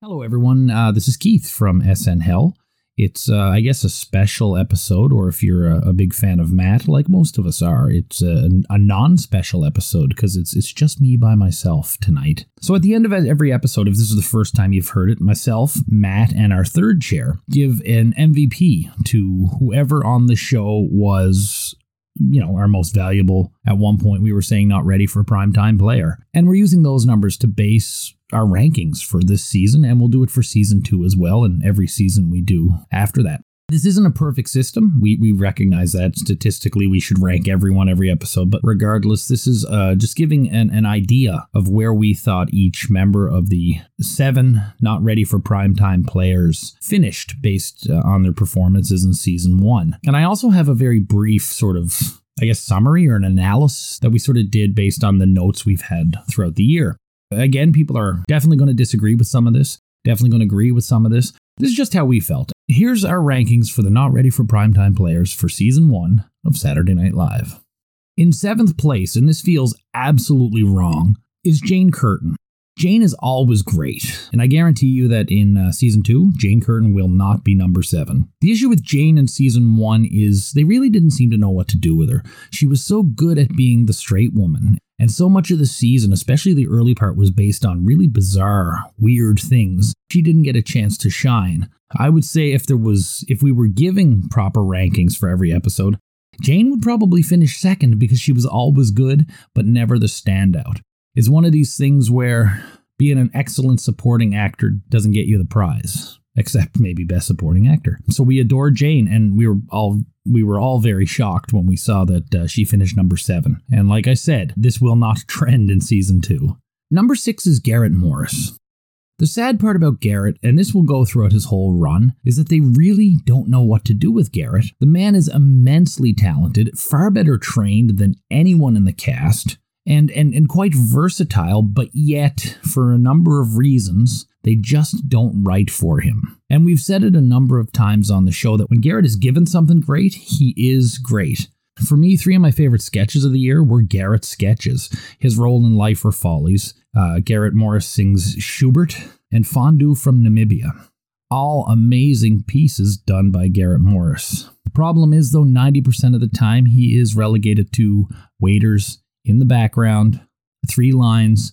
Hello, everyone. This is Keith from SNHell. It's, I guess, a special episode, or if you're a big fan of Matt, like most of us are, it's a non-special episode because it's just me by myself tonight. So at the end of every episode, if this is the first time you've heard it, myself, Matt, and our third chair give an MVP to whoever on the show was, you know, our most valuable. At one point, we were saying not ready for a primetime player, and we're using those numbers to base our rankings for this season, and we'll do it for season 2 as well, and every season we do after that. This isn't a perfect system. We recognize that statistically we should rank everyone every episode, but regardless, this is just giving an idea of where we thought each member of the 7 not ready for primetime players finished based on their performances in season 1. And I also have a very brief sort of, I guess, summary or an analysis that we sort of did based on the notes we've had throughout the year. Again, people are definitely going to disagree with some of this, definitely going to agree with some of this. This is just how we felt. Here's our rankings for the Not Ready for Primetime players for Season 1 of Saturday Night Live. In 7th place, and this feels absolutely wrong, is Jane Curtin. Jane is always great, and I guarantee you that in Season 2, Jane Curtin will not be number 7. The issue with Jane in Season 1 is they really didn't seem to know what to do with her. She was so good at being the straight woman, and so much of the season, especially the early part, was based on really bizarre, weird things. She didn't get a chance to shine. I would say if we were giving proper rankings for every episode, Jane would probably finish 2nd because she was always good, but never the standout. It's one of these things where being an excellent supporting actor doesn't get you the prize, except maybe Best Supporting Actor. So we adore Jane, and we were all very shocked when we saw that she finished number 7. And like I said, this will not trend in season 2. Number 6 is Garrett Morris. The sad part about Garrett, and this will go throughout his whole run, is that they really don't know what to do with Garrett. The man is immensely talented, far better trained than anyone in the cast, and quite versatile, but yet, for a number of reasons, they just don't write for him. And we've said it a number of times on the show that when Garrett is given something great, he is great. For me, 3 of my favorite sketches of the year were Garrett sketches. His role in Life or Follies, Garrett Morris Sings Schubert, and Fondue from Namibia. All amazing pieces done by Garrett Morris. The problem is, though, 90% of the time he is relegated to waiters, in the background, 3 lines,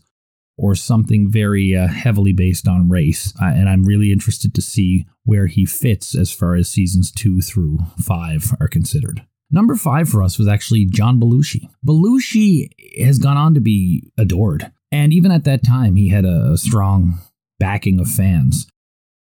or something very heavily based on race. And I'm really interested to see where he fits as far as seasons 2 through 5 are considered. Number 5 for us was actually John Belushi. Belushi has gone on to be adored, and even at that time, he had a strong backing of fans.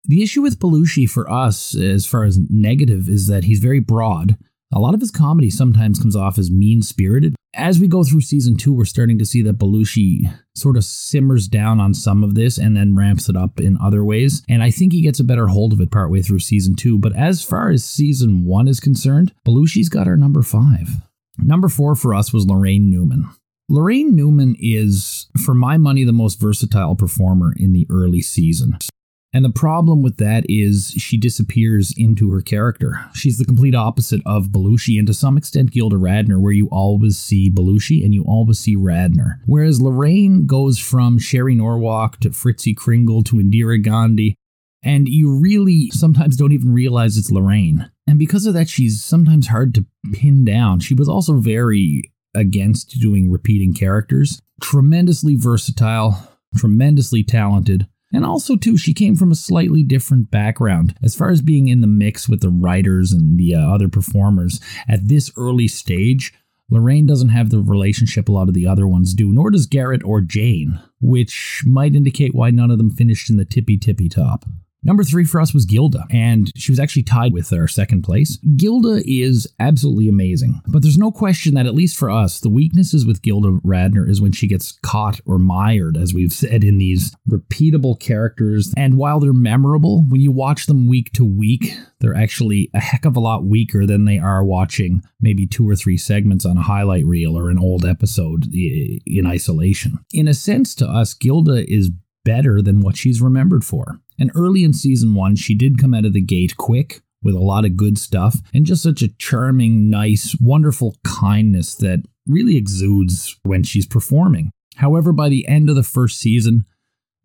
The issue with Belushi for us, as far as negative, is that he's very broad. A lot of his comedy sometimes comes off as mean-spirited. As we go through season 2, we're starting to see that Belushi sort of simmers down on some of this and then ramps it up in other ways. And I think he gets a better hold of it partway through season 2. But as far as season 1 is concerned, Belushi's got our number 5. Number 4 for us was Lorraine Newman. Lorraine Newman is, for my money, the most versatile performer in the early season. And the problem with that is she disappears into her character. She's the complete opposite of Belushi and to some extent Gilda Radner, where you always see Belushi and you always see Radner. Whereas Lorraine goes from Sherry Norwalk to Fritzi Kringle to Indira Gandhi, and you really sometimes don't even realize it's Lorraine. And because of that, she's sometimes hard to pin down. She was also very against doing repeating characters. Tremendously versatile, tremendously talented. And also, too, she came from a slightly different background. As far as being in the mix with the writers and the other performers, at this early stage, Lorraine doesn't have the relationship a lot of the other ones do, nor does Garrett or Jane, which might indicate why none of them finished in the tippy-tippy top. Number 3 for us was Gilda, and she was actually tied with our 2nd place. Gilda is absolutely amazing, but there's no question that, at least for us, the weaknesses with Gilda Radner is when she gets caught or mired, as we've said, in these repeatable characters. And while they're memorable, when you watch them week to week, they're actually a heck of a lot weaker than they are watching maybe 2 or 3 segments on a highlight reel or an old episode in isolation. In a sense, to us, Gilda is better than what she's remembered for. And early in season 1, she did come out of the gate quick with a lot of good stuff and just such a charming, nice, wonderful kindness that really exudes when she's performing. However, by the end of the first season,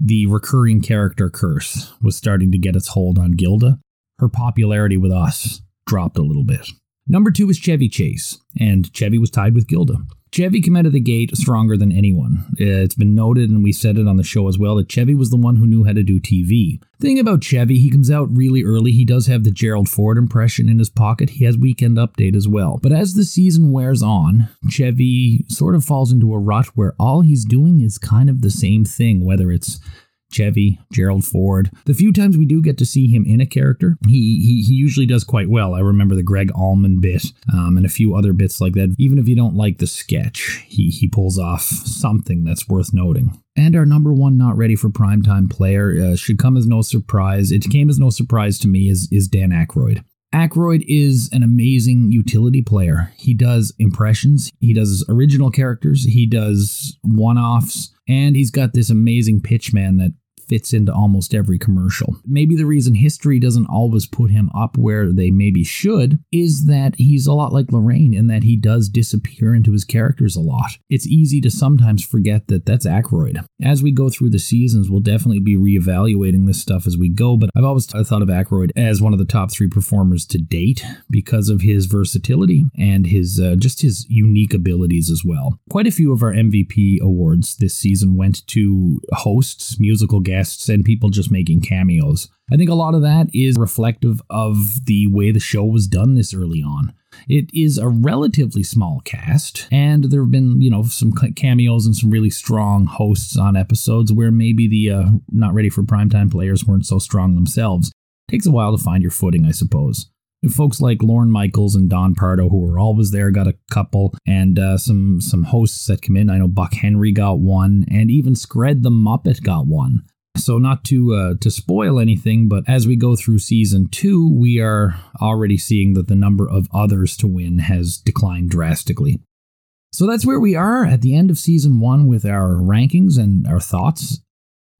The recurring character curse was starting to get its hold on Gilda. Her popularity with us dropped a little bit. Number two was Chevy Chase, and Chevy was tied with Gilda. Chevy came out of the gate stronger than anyone. It's been noted, and we said it on the show as well, that Chevy was the one who knew how to do TV. Thing about Chevy, he comes out really early. He does have the Gerald Ford impression in his pocket. He has Weekend Update as well. But as the season wears on, Chevy sort of falls into a rut where all he's doing is kind of the same thing, whether it's Chevy, Gerald Ford. The few times we do get to see him in a character, he usually does quite well. I remember the Greg Allman bit and a few other bits like that. Even if you don't like the sketch, he pulls off something that's worth noting. And our number one not ready for primetime player should come as no surprise. It came as no surprise to me is Dan Aykroyd. Aykroyd is an amazing utility player. He does impressions, he does original characters, he does one-offs, and he's got this amazing pitchman that fits into almost every commercial. Maybe the reason history doesn't always put him up where they maybe should is that he's a lot like Lorraine in that he does disappear into his characters a lot. It's easy to sometimes forget that that's Aykroyd. As we go through the seasons, we'll definitely be reevaluating this stuff as we go, but I've always thought of Aykroyd as one of the top three performers to date because of his versatility and his unique abilities as well. Quite a few of our MVP awards this season went to hosts, musical guests, and people just making cameos. I think a lot of that is reflective of the way the show was done this early on. It is a relatively small cast, and there have been, some cameos and some really strong hosts on episodes where maybe the not ready for primetime players weren't so strong themselves. It takes a while to find your footing, I suppose. Folks like Lorne Michaels and Don Pardo, who were always there, got a couple, and some hosts that come in. I know Buck Henry got one, and even Scred the Muppet got one. So not to spoil anything, but as we go through season two, we are already seeing that the number of others to win has declined drastically. So that's where we are at the end of season one with our rankings and our thoughts.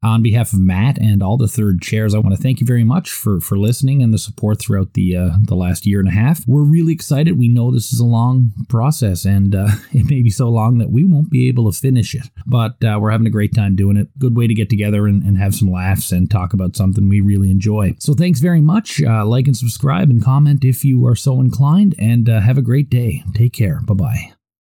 On behalf of Matt and all the third chairs, I want to thank you very much for listening and the support throughout the last year and a half. We're really excited. We know this is a long process, and it may be so long that we won't be able to finish it. But we're having a great time doing it. Good way to get together and have some laughs and talk about something we really enjoy. So thanks very much. Like and subscribe and comment if you are so inclined. And have a great day. Take care. Bye-bye.